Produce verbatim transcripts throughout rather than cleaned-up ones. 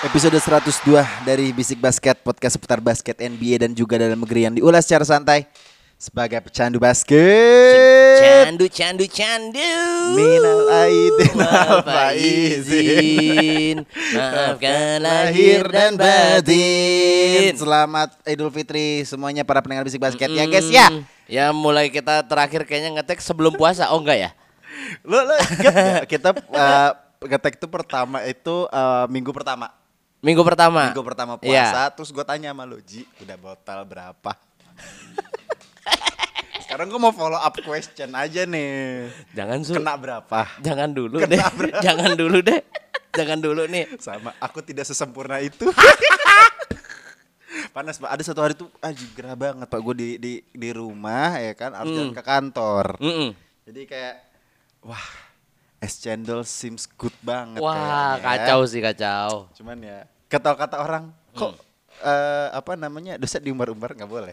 Episode seratus dua dari Bisik Basket, podcast seputar basket N B A dan juga dalam negeri yang diulas secara santai sebagai pecandu basket. Candu, candu, candu. Minal aidin wal faizin. Maafkan lahir dan batin. Selamat Idul Fitri semuanya para pendengar Bisik Basket mm, ya guys ya. Ya mulai kita terakhir kayaknya ngetek sebelum puasa. Oh enggak ya? Lo, lo get, kita uh, ngetek itu pertama itu uh, minggu pertama. Minggu pertama Minggu pertama puasa ya. Terus gue tanya sama lu, Ji, udah botol berapa? Sekarang gue mau follow up question aja nih. Jangan su- Kena berapa? Jangan dulu Kena deh berapa? Jangan dulu deh Jangan dulu nih Sama, aku tidak sesempurna itu. Panas pak, ada satu hari tuh ah, gerah banget pak. Gue di, di, di rumah ya kan, harus mm. jalan ke kantor. Mm-mm. Jadi kayak wah, es cendol seems good banget. Wah, kayaknya kacau sih, kacau. Cuman ya, kata-kata orang kok hmm. uh, apa namanya dosa diumbar-umbar nggak boleh.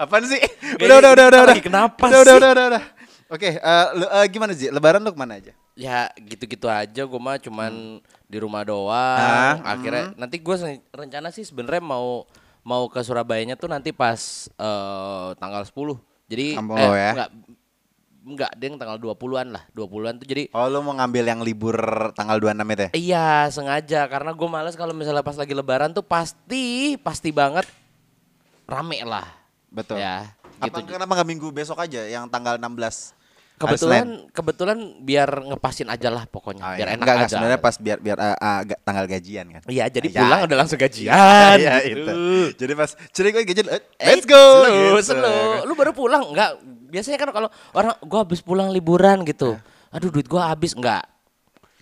Apaan sih? Udah, udah, udah, udah, udah. Kenapa udah, sih? Udah, udah, udah, udah. Oke, okay, uh, uh, gimana sih? Lebaran lu kemana aja? Ya gitu-gitu aja. Gue mah cuman hmm. di rumah doang. Ah, akhirnya hmm. nanti gue rencana sih sebenarnya mau mau ke Surabayanya tuh nanti pas uh, tanggal sepuluh. Jadi Ambo, eh, ya? Enggak. Enggak, deng tanggal dua puluhan lah, dua puluhan tuh jadi. Oh, lu mau ngambil yang libur tanggal dua puluh enam itu ya? Iya, sengaja karena gue malas kalau misalnya pas lagi lebaran tuh pasti, pasti banget rame lah. Betul ya, gitu. Apa, kenapa gak minggu besok aja yang tanggal enam belas? Kebetulan, kebetulan biar ngepasin aja lah pokoknya, oh, biar iya. enak enggak, aja. Enggak, sebenarnya pas biar biar uh, uh, tanggal gajian kan. Iya, jadi Ayah. pulang udah langsung gajian. Iya, gitu. Itu. Jadi pas ceri gue gajian, let's go. Slow, gitu. slow. Lu baru pulang enggak? Biasanya kan kalau orang gue habis pulang liburan gitu. Aduh, duit gue habis enggak?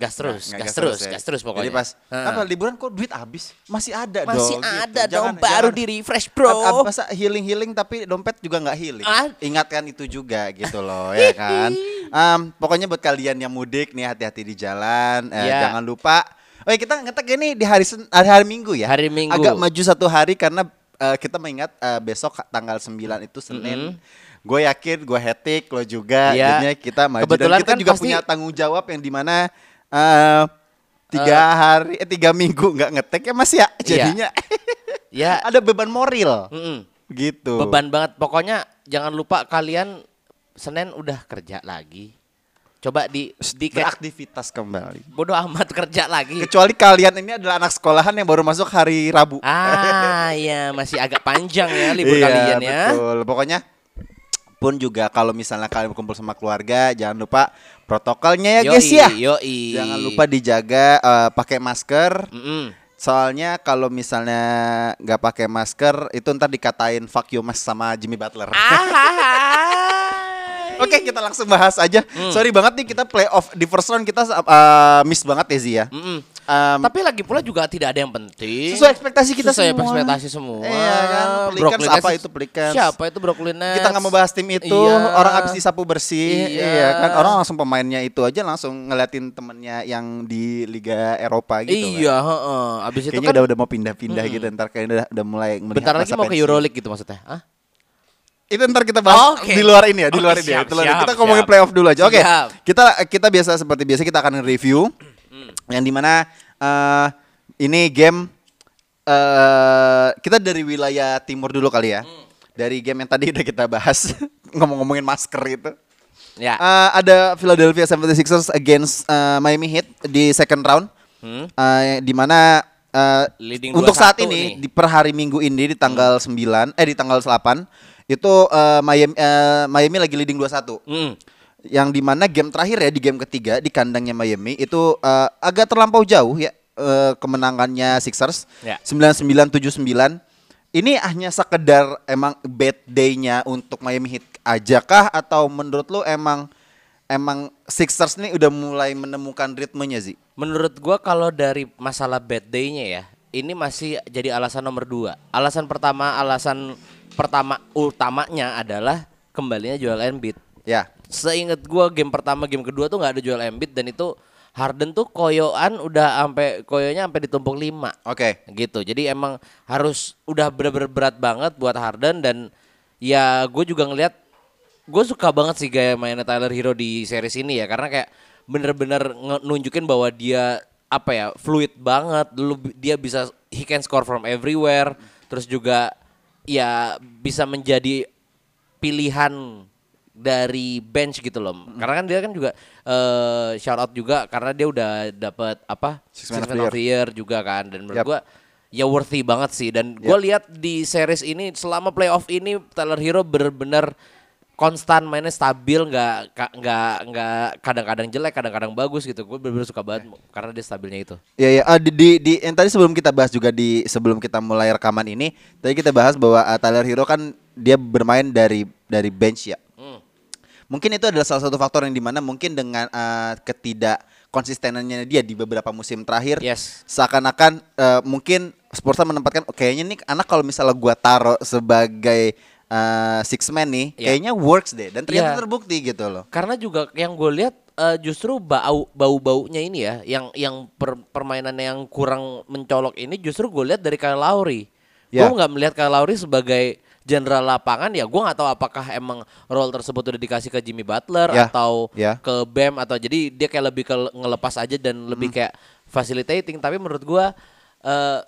Gas terus, nah, gas, gas terus, ya. gas terus pokoknya. Jadi pas, ha. apa liburan kok duit habis? Masih ada Masih dong. Masih ada gitu. dong, jangan, baru jangan, di refresh bro. Ab- masa healing-healing tapi dompet juga gak healing. Ah. Ingatkan itu juga gitu loh ya kan. Um, pokoknya buat kalian yang mudik nih hati-hati di jalan. Yeah. Eh, jangan lupa. Oke, kita ngetek ini di hari, sen- hari, hari Minggu ya. Hari Minggu. Agak maju satu hari karena uh, kita mengingat uh, besok tanggal sembilan itu Senin. Mm-hmm. Gue yakin, gue hectic, lo juga. Yeah. Jadinya kita maju. Kebetulan dan kita kan juga pasti punya tanggung jawab yang dimana Uh, tiga uh, hari, eh tiga minggu nggak ngetek ya mas ya, jadinya iya. ya. Ada beban moral, Mm-mm. gitu. Beban banget, pokoknya jangan lupa kalian Senin udah kerja lagi, coba di, di beraktivitas ke- kembali. Bodoh amat kerja lagi. Kecuali kalian ini adalah anak sekolahan yang baru masuk hari Rabu. Ah iya masih agak panjang ya libur iya, kalian ya. Betul, pokoknya. Pun juga kalau misalnya kalian berkumpul sama keluarga jangan lupa protokolnya ya yoi, guys ya. Yoi. Jangan lupa dijaga uh, pakai masker. Mm-mm. Soalnya kalau misalnya nggak pakai masker itu ntar dikatain fuck you mas sama Jimmy Butler. Oke okay, kita langsung bahas aja. Mm. Sorry banget nih kita playoff di first round kita uh, miss banget ya Zee ya. Mm-mm. Um, Tapi lagi pula juga tidak ada yang penting. Sesuai ekspektasi kita sesuai semua. Sesuai ekspektasi semua. Iya kan. Pelicans apa itu Pelicans? Siapa itu Brooklyn Nets? Kita nggak mau bahas tim itu. Iya. Orang abis disapu bersih. Iya. iya kan. Orang langsung pemainnya itu aja langsung ngeliatin temennya yang di Liga Eropa gitu. Iya. Kan. Heeh. Abis itu kayaknya kan udah udah mau pindah-pindah hmm. gitu. Ntar kayaknya udah, udah mulai. Bentar lagi mau pensi. ke Euroleague gitu maksudnya? Hah? Itu ntar kita bahas okay. di luar ini ya. Di luar okay, ini. Siap, ya. Siap, kita siap. ngomongin playoff dulu aja. Oke. Okay. Kita kita biasa seperti biasa kita akan review. Yang dimana uh, ini game uh, kita dari wilayah timur dulu kali ya. Mm. Dari game yang tadi udah kita bahas ngomong-ngomongin masker itu. Ya. Yeah. Uh, ada Philadelphia seventy-sixers against uh, Miami Heat di second round. Hmm. Uh, dimana uh, untuk saat ini nih. Di per hari Minggu ini di tanggal hmm. sembilan eh di tanggal delapan itu uh, Miami uh, Miami lagi leading dua satu. Mm. Yang dimana game terakhir ya di game ketiga di kandangnya Miami itu uh, agak terlampau jauh ya uh, kemenangannya Sixers sembilan sembilan tujuh sembilan ini hanya sekedar emang bad day-nya untuk Miami Heat aja kah, atau menurut lu emang emang Sixers ini udah mulai menemukan ritmenya sih? Menurut gua kalau dari masalah bad day-nya ya, ini masih jadi alasan nomor dua. Alasan pertama, alasan pertama utamanya adalah kembalinya Joel Embiid. Ya. Seingat gua game pertama, game kedua tuh nggak ada Joel Embiid, dan itu Harden tuh koyoan udah sampai koyonya sampai ditumpuk lima. Oke. Okay. Gitu. Jadi emang harus udah bener-bener berat banget buat Harden, dan ya gue juga ngelihat, gue suka banget sih gaya mainnya Tyler Hero di series ini ya, karena kayak bener-bener nunjukin bahwa dia apa ya, fluid banget. Dulu dia bisa, he can score from everywhere. Terus juga ya bisa menjadi pilihan dari bench gitu loh, mm-hmm. karena kan dia kan juga uh, shout out juga karena dia udah dapat apa six man of the year juga kan, dan menurut yep. gue ya worthy banget sih, dan yep. gue lihat di series ini selama playoff ini Tyler Hero benar-benar konstan mainnya, stabil, nggak nggak nggak kadang-kadang jelek, kadang-kadang bagus gitu. Gue benar-benar suka banget yeah. karena dia stabilnya itu. Iya yeah, ya yeah. uh, di, di di yang tadi sebelum kita bahas juga di sebelum kita mulai rekaman ini, tadi kita bahas bahwa uh, Tyler Hero kan dia bermain dari dari bench ya. Mm. Mungkin itu adalah salah satu faktor yang dimana mungkin dengan uh, ketidak konsistenannya dia di beberapa musim terakhir, yes. seakan-akan uh, mungkin Spurs menempatkan oh, kayaknya nih anak kalau misalnya gue taruh sebagai Uh, six man nih yeah. kayaknya works deh, dan ternyata yeah. terbukti gitu loh. Karena juga yang gue lihat uh, justru bau bau baunya ini ya, yang yang per, permainannya yang kurang mencolok ini justru gue lihat dari Kyle Lowry. Yeah. Gue nggak melihat Kyle Lowry sebagai jenderal lapangan ya. Gue nggak tahu apakah emang role tersebut udah dikasih ke Jimmy Butler yeah. atau yeah. ke Bam, atau jadi dia kayak lebih ke ngelepas aja dan hmm. lebih kayak facilitating. Tapi menurut gue uh,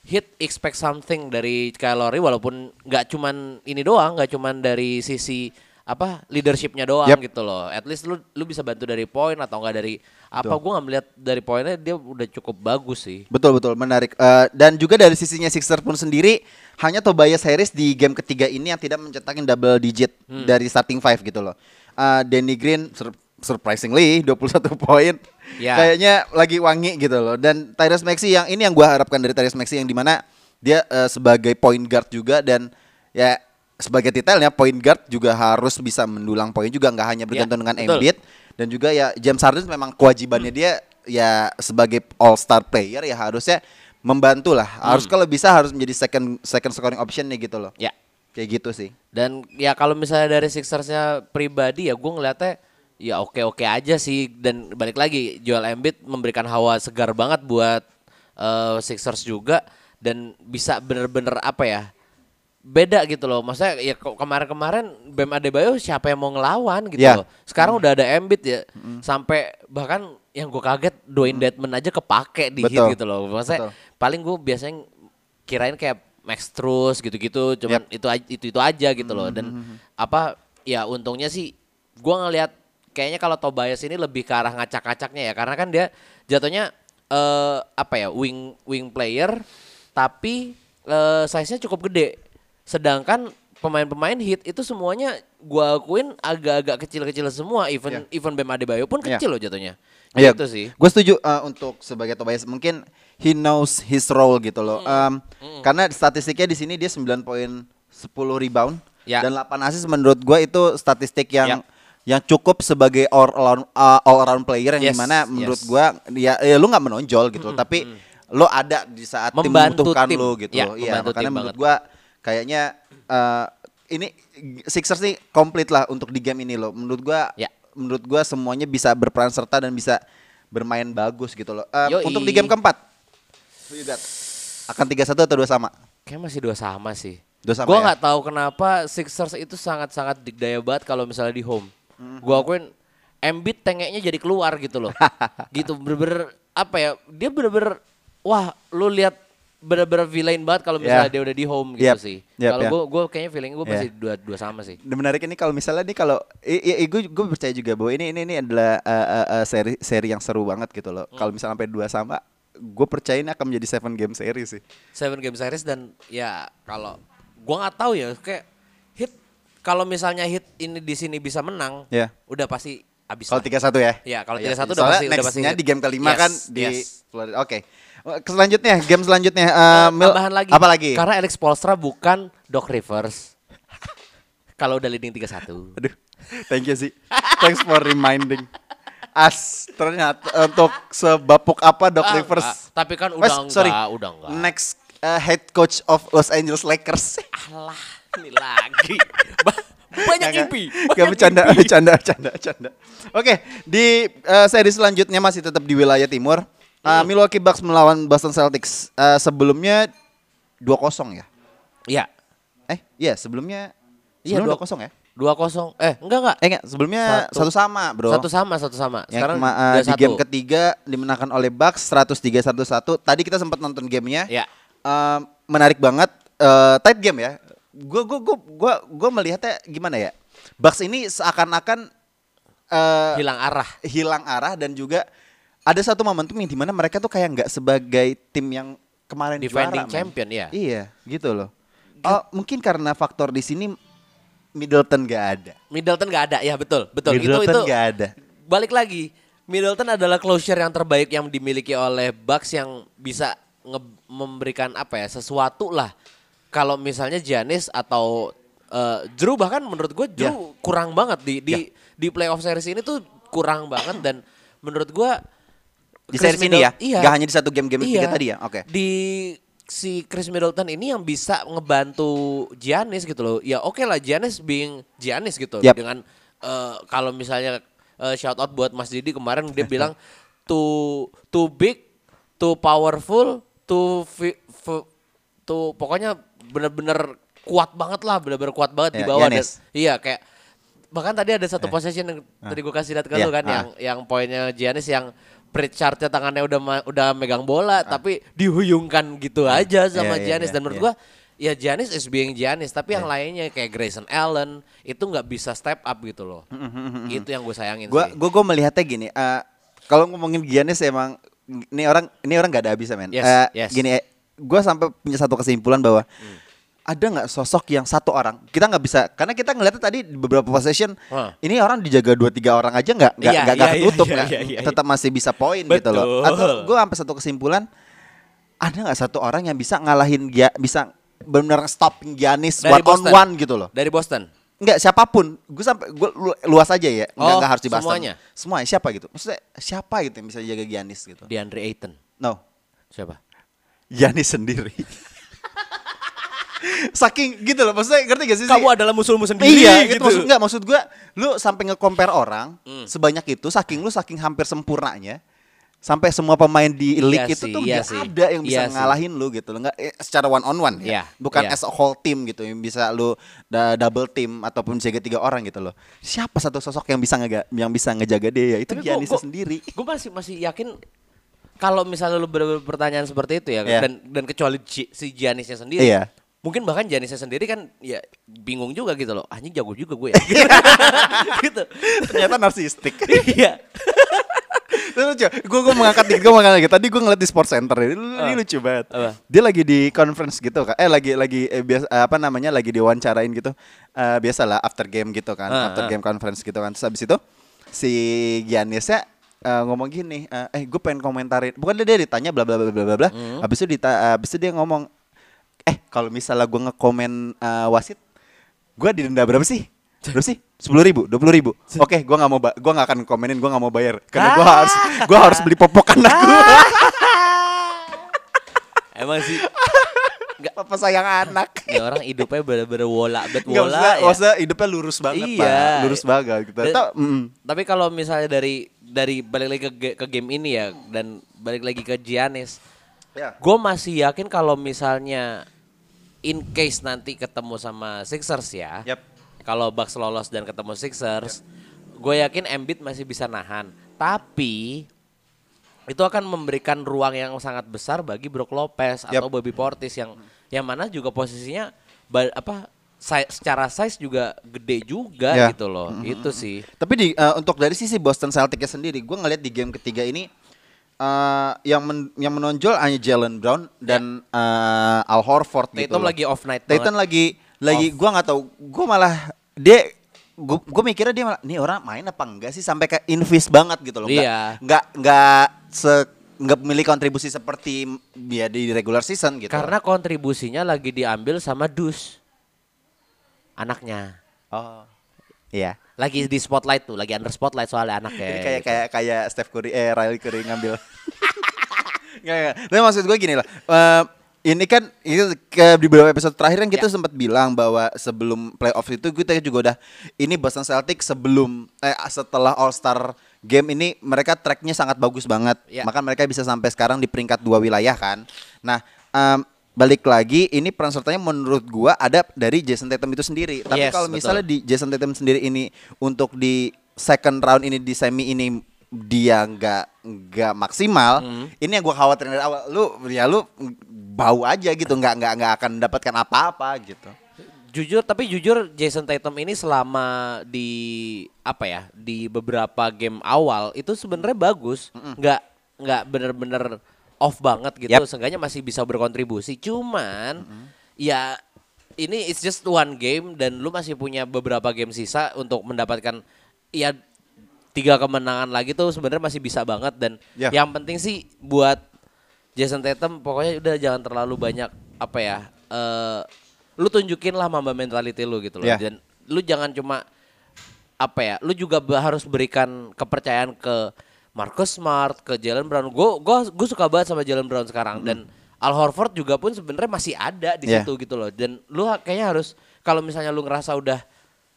Hit expect something dari Kyle Lowry, walaupun nggak cuman ini doang, nggak cuman dari sisi apa leadershipnya doang yep. gitu loh. At least lu lu bisa bantu dari poin atau nggak dari apa? Betul. Gue nggak melihat dari poinnya, dia udah cukup bagus sih. Betul betul menarik. Uh, dan juga dari sisinya Sixers pun sendiri, hanya Tobias Harris di game ketiga ini yang tidak mencetakin double digit hmm. dari starting five gitu loh. Uh, Danny Green sur- surprisingly dua puluh satu poin. Yeah. Kayaknya lagi wangi gitu loh. Dan Tyrese Maxey yang ini yang gue harapkan dari Tyrese Maxey, yang dimana dia uh, sebagai point guard juga, dan ya sebagai titelnya point guard juga harus bisa mendulang poin juga, nggak hanya bergantung yeah, dengan Embiid. Dan juga ya James Harden memang kewajibannya hmm. dia ya sebagai all star player ya harusnya membantu lah. Harus hmm. kalau bisa harus menjadi second second scoring option nih gitu loh. Ya yeah. kayak gitu sih. Dan ya kalau misalnya dari Sixersnya pribadi ya gue ngeliatnya ya oke-oke aja sih, dan balik lagi Joel Embiid memberikan hawa segar banget buat uh, Sixers juga, dan bisa bener-bener apa ya, beda gitu loh. Maksudnya ya kemarin-kemarin Bam Adebayo siapa yang mau ngelawan gitu yeah. loh. Sekarang mm. udah ada Embiid ya, mm. sampai bahkan yang gue kaget Dwayne mm. Dedman aja kepake di Betul. Hit gitu loh. Maksudnya Betul. Paling gue biasanya kirain kayak Max Strus gitu-gitu, cuman yep. itu, itu itu aja gitu loh. Dan mm-hmm. apa ya untungnya sih gue ngeliat kayaknya kalau Tobias ini lebih ke arah ngacak-ngacaknya ya, karena kan dia jatuhnya uh, apa ya wing wing player, tapi uh, size-nya cukup gede. Sedangkan pemain-pemain Heat itu semuanya gua akuin agak-agak kecil-kecil semua, even yeah. even Bam Adebayo pun kecil yeah. loh jatuhnya. Yeah. Gitu sih. Gue setuju uh, untuk sebagai Tobias mungkin he knows his role gitu loh. Mm. Um, mm. Karena statistiknya di sini dia sembilan poin, sepuluh rebound yeah. dan delapan assist. Menurut gua itu statistik yang yeah. yang cukup sebagai all around, uh, all around player, yang yes, dimana menurut yes. gua ya, ya lu nggak menonjol gitu, mm-hmm. tapi lu ada di saat membantu tim membutuhkan tim. Lu gitu, ya, iya makanya menurut banget. Gua kayaknya uh, ini Sixers nih komplit lah untuk di game ini loh. Menurut gua, ya. menurut gua semuanya bisa berperan serta dan bisa bermain bagus gitu loh. Uh, untuk di game keempat, akan tiga satu atau dua sama? Kayaknya masih dua sama sih. Dua sama. Gua nggak ya? Tahu kenapa Sixers itu sangat-sangat digdaya banget kalau misalnya di home. Mm-hmm. Gue akuin Embiid tengeknya jadi keluar gitu loh. Gitu bener-bener apa ya, dia bener-bener wah lu lihat bener-bener villain banget kalau misalnya yeah. dia udah di home gitu yep. sih. Yep, kalau yep. gue gue kayaknya feeling gue pasti yeah. dua dua sama sih. Dan menarik ini kalau misalnya nih kalau gue gue percaya juga bahwa ini ini ini adalah uh, uh, uh, seri seri yang seru banget gitu loh. Mm. Kalau misalnya sampai dua sama, gue percaya ini akan menjadi seven game series sih. Seven game series, dan ya kalau gue nggak tahu ya kayak Hit. Kalau misalnya Hit ini di sini bisa menang, yeah. udah pasti abis. Kalau tiga satu ya? Ya, kalau tiga satu udah pasti. Soalnya nextnya di game kelima yes, kan di. Yes. Oke, okay. Selanjutnya, game selanjutnya uh, Mil- lagi. Apa lagi? Karena Alex Polstra bukan Doc Rivers. Kalau udah leading tiga satu. Aduh. Thank you sih. Thanks for reminding. As ternyata untuk sebapuk apa Doc uh, Rivers. Enggak. Tapi kan udah Mas, enggak, sorry. udah enggak. Next uh, head coach of Los Angeles Lakers. Alah, ini lagi. Banyak mimpi. Gak bercanda, bercanda, bercanda, bercanda. Oke, di uh, seri selanjutnya masih tetap di wilayah timur. Uh, Milwaukee Bucks melawan Boston Celtics. Uh, sebelumnya dua kosong ya? Iya. Eh, iya sebelumnya iya dua kosong ya? dua kosong. Eh, enggak enggak. Eh, enggak. Sebelumnya satu. satu sama, Bro. Satu sama, satu sama. Sekarang yang, uh, di game ketiga dimenangkan oleh Bucks seratus tiga seratus satu. Tadi kita sempat nonton gamenya. Iya. Uh, menarik banget, uh, tight game ya. Gue gue gue gue gue melihatnya gimana ya? Bucks ini seakan-akan uh, hilang arah, hilang arah dan juga ada satu momentum yang dimana mereka tuh kayak nggak sebagai tim yang kemarin defending juara, champion ya. Iya, gitu loh. Oh, mungkin karena faktor di sini Middleton nggak ada. Middleton nggak ada, ya betul, betul. Middleton itu itu nggak ada. Balik lagi, Middleton adalah closure yang terbaik yang dimiliki oleh Bucks yang bisa nge- memberikan apa ya sesuatu lah. Kalau misalnya Giannis atau uh, Drew, bahkan menurut gue Drew yeah. kurang banget di di yeah. di playoff series ini tuh kurang banget dan menurut gue di Chris series Middleton, ini ya, iya, gak hanya di satu game-game iya, tiga tadi ya, oke. Okay. Di si Chris Middleton ini yang bisa ngebantu Giannis gitu loh, ya oke okay lah Giannis being Giannis gitu yep. dengan uh, kalau misalnya uh, shout out buat Mas Didi kemarin dia bilang too too big, too powerful, too fi, fi, too pokoknya bener-bener kuat banget lah, bener-bener kuat banget yeah, di bawah dan, iya kayak bahkan tadi ada satu yeah. possession yang uh. tadi gue kasih lihat ke yeah. lu kan uh. yang yang poinnya Giannis yang Pritchard-nya tangannya udah ma- udah megang bola ah. tapi dihuyungkan gitu ah. aja sama yeah, Giannis yeah, yeah, dan menurut yeah. gua ya Giannis is being Giannis tapi yeah. yang lainnya kayak Grayson Allen itu nggak bisa step up gitu loh. Mm-hmm. Itu yang gua sayangin gua, sih. Gua gua melihatnya gini, uh, kalau ngomongin Giannis emang ini orang ini orang nggak ada habisnya men. Yes, uh, yes. Gini, gua sampai punya satu kesimpulan bahwa hmm. ada nggak sosok yang satu orang kita nggak bisa karena kita ngeliatnya tadi di beberapa possession huh. ini orang dijaga dua tiga orang aja nggak nggak nggak yeah, yeah, ketutup yeah, yeah, yeah, yeah, yeah. tetap masih bisa poin gitu loh. Atau gue sampai satu kesimpulan ada nggak satu orang yang bisa ngalahin dia bisa benar-benar stopping Giannis one on one gitu loh dari Boston nggak siapapun gue sampai gue luas aja ya nggak oh, nggak harus dibahas semuanya semuanya siapa gitu maksudnya siapa gitu yang bisa jaga Giannis gitu DeAndre Ayton no siapa Giannis sendiri. Saking gitu loh maksudnya ngerti gak sih kamu sih? Adalah musuhmu sendiri iya, gitu. Maksud enggak maksud gue lu sampai nge-compare orang mm. sebanyak itu saking lu saking hampir sempurnanya sampai semua pemain di league iya itu sih, tuh iya gak ada yang iya bisa sih. Ngalahin lu gitu loh nggak eh, secara one on one yeah. ya bukan yeah. as a whole team gitu yang bisa lu da- double team ataupun jaga tiga orang gitu loh siapa satu sosok yang bisa ngejaga yang bisa ngejaga dia itu Giannis sendiri gue masih masih yakin kalau misalnya lu berpertanyaan seperti itu ya yeah. dan dan kecuali si Giannisnya sendiri yeah. mungkin bahkan Giannisnya sendiri kan ya bingung juga gitu loh. Anjing jago juga gue ya. Gitu. Ternyata narsistik. Iya. Lucu. Gue gue mengangkat dikit gue mengangkat lagi. Tadi gue ngeliat di Sports Center ini, oh. ini lucu banget. Apa? Dia lagi di conference gitu kan. Eh lagi lagi eh, biasa apa namanya lagi diwawancarain gitu. Uh, biasalah after game gitu kan. Uh, after uh. game conference gitu kan. Terus habis itu si Giannisnya Uh, ngomong gini, uh, eh gue pengen komentarin. Bukan dia ditanya bla bla bla bla bla bla. Mm. Habis itu dita- habis itu dia ngomong, eh kalau misalnya gue ngekomen uh, wasit, gue didenda berapa sih? Berapa sih? Sepuluh ribu, dua puluh ribu. Oke, okay, gue nggak mau, ba- gue nggak akan komenin, gue nggak mau bayar. Karena gue harus, gue harus beli popokan aku. Emang sih. Gak apa sayang anak. Ya orang hidupnya bener-bener wola bet wola. Maksudnya ya. Hidupnya lurus banget iya. Pak. Lurus banget gitu. Dan, Tau, mm. Tapi kalau misalnya dari dari balik lagi ke, ke game ini ya dan balik lagi ke Giannis. Ya. Gue masih yakin kalau misalnya in case nanti ketemu sama Sixers ya. Yep. Kalau Bucks lolos dan ketemu Sixers, yep. gue yakin Embiid masih bisa nahan. Tapi itu akan memberikan ruang yang sangat besar bagi Brook Lopez yep. atau Bobby Portis yang yang mana juga posisinya apa size, secara size juga gede juga yeah. gitu loh mm-hmm. itu sih. Tapi di, uh, untuk dari sisi Boston Celtics sendiri, gue ngeliat di game ketiga ini uh, yang men, yang menonjol hanya Jalen Brown dan yeah. uh, Al Horford. Tatum gitu lagi loh. Off night. Tatum lagi lagi gue nggak tahu, gue malah dia gue mikirnya dia malah nih orang main apa enggak sih sampai kayak invis banget gitu loh. Iya. Yeah. Nggak nggak se nggak memiliki kontribusi seperti dia ya, di regular season gitu. Karena kontribusinya lagi diambil sama Dus, anaknya. Oh, iya. Lagi di spotlight tuh, lagi under spotlight soalnya anaknya. Jadi kayak kayak kayak Steph Curry, eh Riley Curry ngambil. Nggak, nggak. Tapi maksud gue gini lah. Uh, Ini kan ini ke, di beberapa episode terakhir kan kita yeah. sempat bilang bahwa sebelum playoff itu kita juga udah ini Boston Celtics sebelum eh, setelah All Star Game ini mereka tracknya sangat bagus banget, yeah. maka mereka bisa sampai sekarang di peringkat dua wilayah kan. Nah um, balik lagi ini peran sertanya menurut gua ada dari Jason Tatum itu sendiri. Tapi yes, kalau misalnya betul. di Jason Tatum sendiri ini untuk di second round ini di semi ini dia nggak nggak maksimal, mm. ini yang gue khawatirin dari awal. Lu ya lu bau aja gitu, nggak nggak nggak akan mendapatkan apa-apa gitu. Jujur, tapi jujur Jason Tatum ini selama di apa ya di beberapa game awal itu sebenarnya bagus, nggak mm-mm. nggak bener-bener off banget gitu. Yep. Seenggaknya masih bisa berkontribusi. Cuman mm-hmm. ya ini it's just one game dan lu masih punya beberapa game sisa untuk mendapatkan ya. Tiga kemenangan lagi tuh sebenarnya masih bisa banget dan yeah. yang penting sih buat Jason Tatum pokoknya udah jangan terlalu banyak apa ya uh, lu tunjukin lah mamba mentality lu gitu loh yeah. dan lu jangan cuma apa ya lu juga harus berikan kepercayaan ke Marcus Smart, ke Jalen Brown. Gue gue gue suka banget sama Jalen Brown sekarang mm. dan Al Horford juga pun sebenarnya masih ada di yeah. situ gitu loh dan lu kayaknya harus kalau misalnya lu ngerasa udah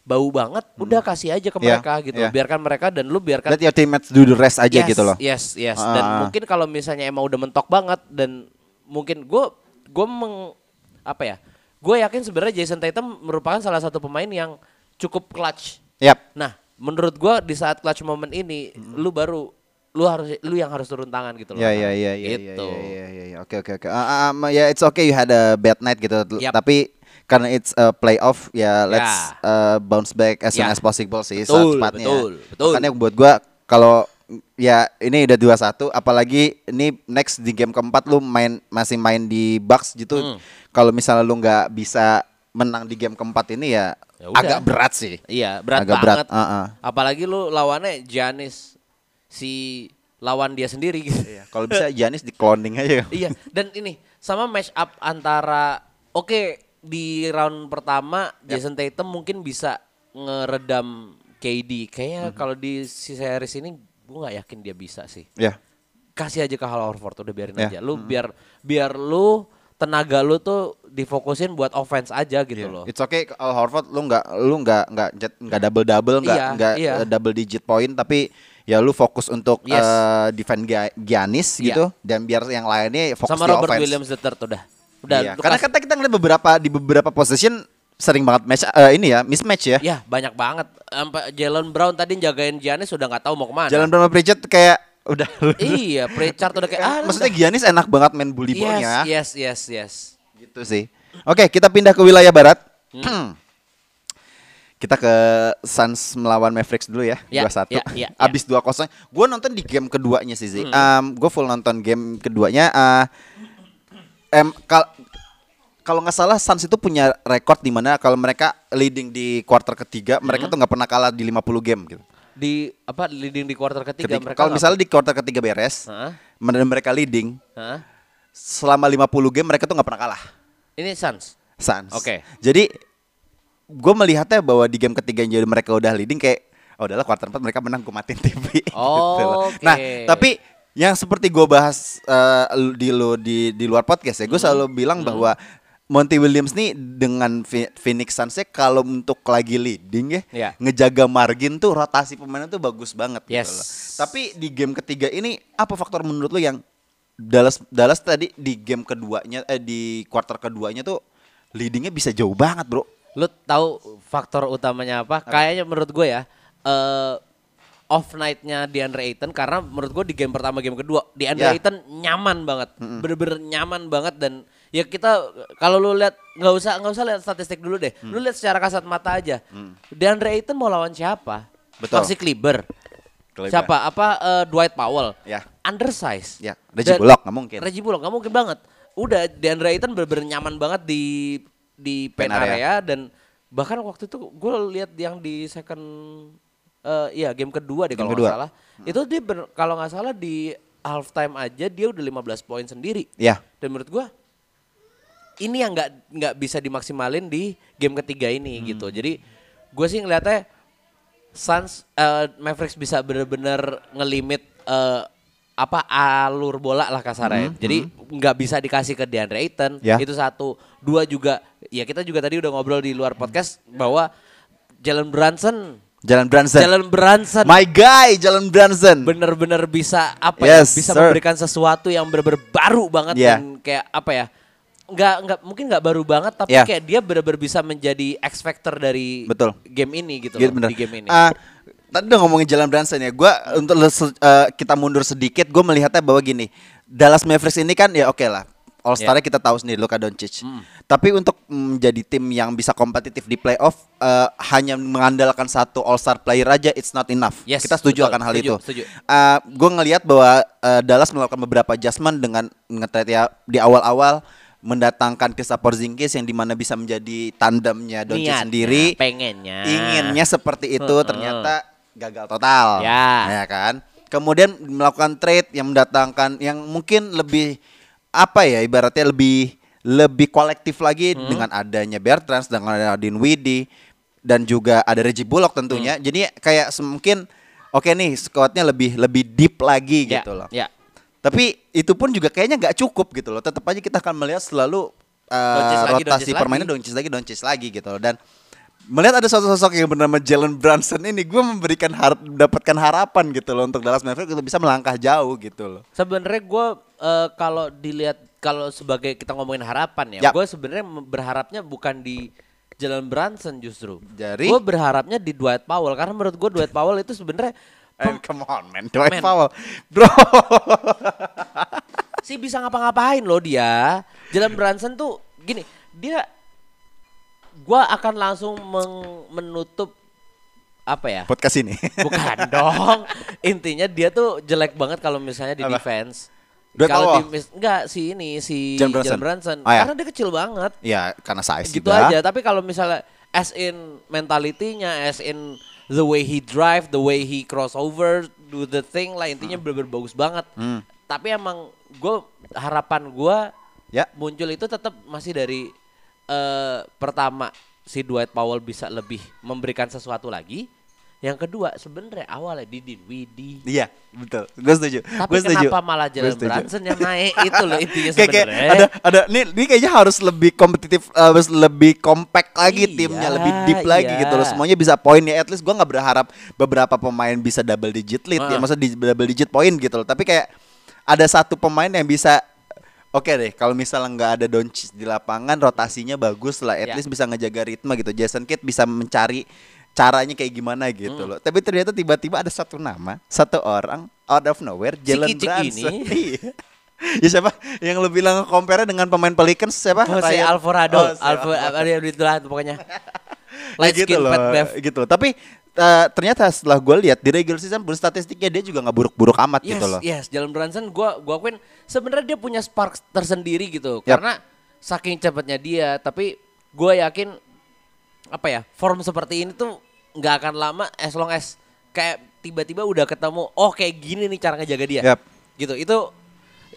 bau banget, hmm. udah kasih aja ke mereka yeah, gitu, yeah. biarkan mereka dan lu biarkan. Let your teammates do the rest aja yes, gitu loh. Yes, yes. Uh. Dan mungkin kalau misalnya emang udah mentok banget dan mungkin gue gue meng apa ya, gue yakin sebenarnya Jason Tatum merupakan salah satu pemain yang cukup clutch. Yep. Nah, menurut gue di saat clutch moment ini, hmm. lu baru lu harus lu yang harus turun tangan gitu loh. Ya ya ya ya ya. Oke oke oke. Ya it's okay you had a bad night gitu, yep. tapi karena it's a playoff ya yeah, let's yeah. Uh, bounce back as yeah. soon as possible sih secepatnya. Makanya buat gua kalau ya ini udah dua satu apalagi ini next di game keempat lu main masih main di Bucks gitu. Mm. Kalau misalnya lu nggak bisa menang di game keempat ini ya Yaudah. agak berat sih. Iya, berat agak banget. Berat. Uh-uh. Apalagi lu lawannya Giannis si lawan dia sendiri gitu. Iya, kalau bisa Giannis di cloning aja. Iya, dan ini sama match up antara oke okay, di round pertama yep. Jason Tatum mungkin bisa ngeredam K D. Kayaknya mm-hmm. kalau di si series ini gue gak yakin dia bisa sih. Yeah. Kasih aja ke Al Horford udah biarin yeah. aja. Lu mm-hmm. biar biar lu tenaga lu tuh difokusin buat offense aja gitu yeah. loh. It's okay Al Horford lu gak lu gak gak gak double-double gak yeah, gak yeah. double digit point tapi ya lu fokus untuk yes. uh, defend Giannis yeah. gitu dan biar yang lainnya fokus sama di Robert offense. Sama Robert Williams the third udah. Iya, karena kata kita ngeliat beberapa di beberapa position sering banget match uh, ini ya mismatch ya. Iya banyak banget. Sampai Jalen Brown tadi jagain Giannis sudah nggak tahu mau kemana. Jalen Brown sama Pritchard kayak udah. Iya Pritchard udah kayak. Ah, maksudnya udah. Giannis enak banget main bully yes, ballnya. Yes yes yes. Gitu sih. Oke okay, kita pindah ke wilayah barat. Hmm. Kita ke Suns melawan Mavericks dulu ya, ya dua satu ya, ya, abis ya. dua kosong. Gue nonton di game keduanya sih sih. Hmm. Um, gue full nonton game keduanya. Uh, Em kal- kalau nggak salah Suns itu punya rekor di mana kalau mereka leading di quarter ketiga mm-hmm. mereka tuh nggak pernah kalah di lima puluh game gitu. Di apa leading di quarter ketiga, ketiga mereka kalau misalnya di quarter ketiga beres, huh? mereka leading. Huh? Selama lima puluh game mereka tuh nggak pernah kalah. Ini Suns. Suns. Oke. Okay. Jadi gue melihatnya bahwa di game ketiga jadi mereka udah leading kayak oh udahlah quarter empat mereka menang gue matiin T V. Oh. gitu okay. Nah, tapi yang seperti gue bahas uh, di lo di di luar podcast ya, gue selalu bilang hmm. bahwa Monty Williams nih dengan Phoenix Suns kalau untuk lagi leading ya, yeah. ngejaga margin tuh rotasi pemainnya tuh bagus banget. Yes. Gitu loh. Tapi di game ketiga ini apa faktor menurut lo yang Dallas Dallas tadi di game keduanya eh, di kuarter keduanya tuh leadingnya bisa jauh banget bro. Lo tahu faktor utamanya apa? apa? Kayaknya menurut gue ya. Uh, off night-nya DeAndre Ayton karena menurut gue di game pertama game kedua DeAndre yeah. Ayton nyaman banget, mm-hmm. bener-bener nyaman banget dan ya kita kalau lu lihat nggak usah nggak usah lihat statistik dulu deh, mm. lu lihat secara kasat mata aja, mm. DeAndre Ayton mau lawan siapa? Toxic Kleber, siapa? Apa uh, Dwight Powell, yeah. undersize, yeah. Reggie Bullock nggak mungkin, Reggie Bullock nggak mungkin banget, udah DeAndre Ayton bener-bener nyaman banget di di pen area dan bahkan waktu itu gue lihat yang di second Uh, iya game kedua deh kalau nggak salah. Hmm. Itu dia kalau nggak salah di half time aja dia udah lima belas poin sendiri. Iya. Yeah. Dan menurut gue ini yang nggak nggak bisa dimaksimalin di game ketiga ini hmm. gitu. Jadi gue sih ngeliatnya Suns uh, Mavericks bisa benar-benar ngelimit uh, apa alur bola lah kasarnya. Hmm, Jadi nggak hmm. bisa dikasih ke DeAndre Ayton. Yeah. Itu satu. Dua juga ya kita juga tadi udah ngobrol di luar podcast bahwa Jalen Brunson Jalen Brunson. Jalen Brunson. My guy, Jalen Brunson. Bener-bener bisa apa yes, ya? Bisa sir. memberikan sesuatu yang bener-bener baru banget yeah. dan kayak apa ya? Enggak enggak mungkin enggak baru banget tapi yeah. kayak dia bener-bener bisa menjadi X factor dari Betul. game ini gitu. Loh, di game ini. Uh, tadi udah ngomongin Jalen Brunson ya. Gua untuk uh, kita mundur sedikit, gue melihatnya bahwa gini, Dallas Mavericks ini kan ya oke okay lah. All Star-nya yeah. kita tahu sendiri Luka Doncic. Mm. Tapi untuk menjadi tim yang bisa kompetitif di playoff uh, hanya mengandalkan satu All Star player aja it's not enough. Yes, kita setuju betul, akan hal setuju, itu. Setuju. Uh, gue ngelihat bahwa uh, Dallas melakukan beberapa adjustment dengan ngetrade ya di awal-awal mendatangkan Kristaps Porzingis yang dimana bisa menjadi tandemnya Doncic sendiri. Pengennya. Inginnya seperti itu uh-uh. ternyata gagal total. Yeah. Ya kan. Kemudian melakukan trade yang mendatangkan yang mungkin lebih apa ya ibaratnya lebih lebih kolektif lagi hmm. dengan adanya Bertrand, dengan adanya Dinwiddie dan juga ada Reggie Bullock tentunya. Hmm. Jadi kayak mungkin oke okay nih squadnya lebih lebih deep lagi yeah. gitu loh. Yeah. Tapi itu pun juga kayaknya nggak cukup gitu loh. Tetap aja kita akan melihat selalu uh, lagi, rotasi permainan Doncic lagi Doncic lagi gitu loh. Dan melihat ada sosok-sosok yang bernama Jalen Brunson ini, gue memberikan har- dapatkan harapan gitu loh untuk Dallas Mavericks untuk bisa melangkah jauh gitu loh. Sebenarnya gue uh, kalau dilihat kalau sebagai kita ngomongin harapan ya, yep. gue sebenarnya berharapnya bukan di Jalen Brunson justru. Jadi gue berharapnya di Dwight Powell karena menurut gue Dwight Powell itu sebenarnya pem- come on man, Dwight man. Powell, bro. Si bisa ngapa-ngapain loh dia. Jalen Brunson tuh gini dia. Gue akan langsung meng- menutup apa ya? Podcast ini. Bukan dong. Intinya dia tuh jelek banget kalau misalnya di apa? defense. Kalau di mis- enggak si ini si Jalen Brunson. Brunson. Oh, ya. Karena dia kecil banget. Ya karena size. Gitu juga. aja. Tapi kalau misalnya as in mentalitinya, as in the way he drive, the way he crossover, do the thing lah intinya hmm. bener-bener bagus banget. Hmm. Tapi emang gue harapan gue ya. muncul itu tetap masih dari Uh, pertama si Dwight Powell bisa lebih memberikan sesuatu lagi. Yang kedua sebenarnya awalnya di Dinwiddie. Iya betul, gue setuju. Tapi gua setuju. Kenapa malah Jalen Brunson yang naik itu loh intinya sebenarnya. Ada ada nih, ini kayaknya harus lebih kompetitif, uh, harus lebih kompak lagi iya, timnya, lebih deep iya. lagi gitu loh. Semuanya bisa poin ya. At least gue nggak berharap beberapa pemain bisa double digit lead, uh. ya maksud double digit poin gitu loh. Tapi kayak ada satu pemain yang bisa. Oke okay deh, kalau misalnya nggak ada Doncic di lapangan, rotasinya bagus lah. At yeah. least bisa ngejaga ritme gitu. Jason Kidd bisa mencari caranya kayak gimana gitu mm. loh. Tapi ternyata tiba-tiba ada satu nama, satu orang out of nowhere, Jalen Brunson. Ya siapa? Yang lo bilang compare dengan pemain Pelicans siapa? Oh, si Alvarado. Oh, Alvarado Alvar- Alvar- Alvar- pokoknya. Light gitu skin, loh, pet bev. Gitu. Tapi uh, ternyata setelah gue lihat di regular season pun statistiknya dia juga nggak buruk-buruk amat yes, gitu loh. Yes, Jalen Brunson gue gue akuin sebenarnya dia punya spark tersendiri gitu yep. karena saking cepatnya dia. Tapi gue yakin apa ya form seperti ini tuh nggak akan lama as long as kayak tiba-tiba udah ketemu oh kayak gini nih cara ngejaga dia yep. gitu. Itu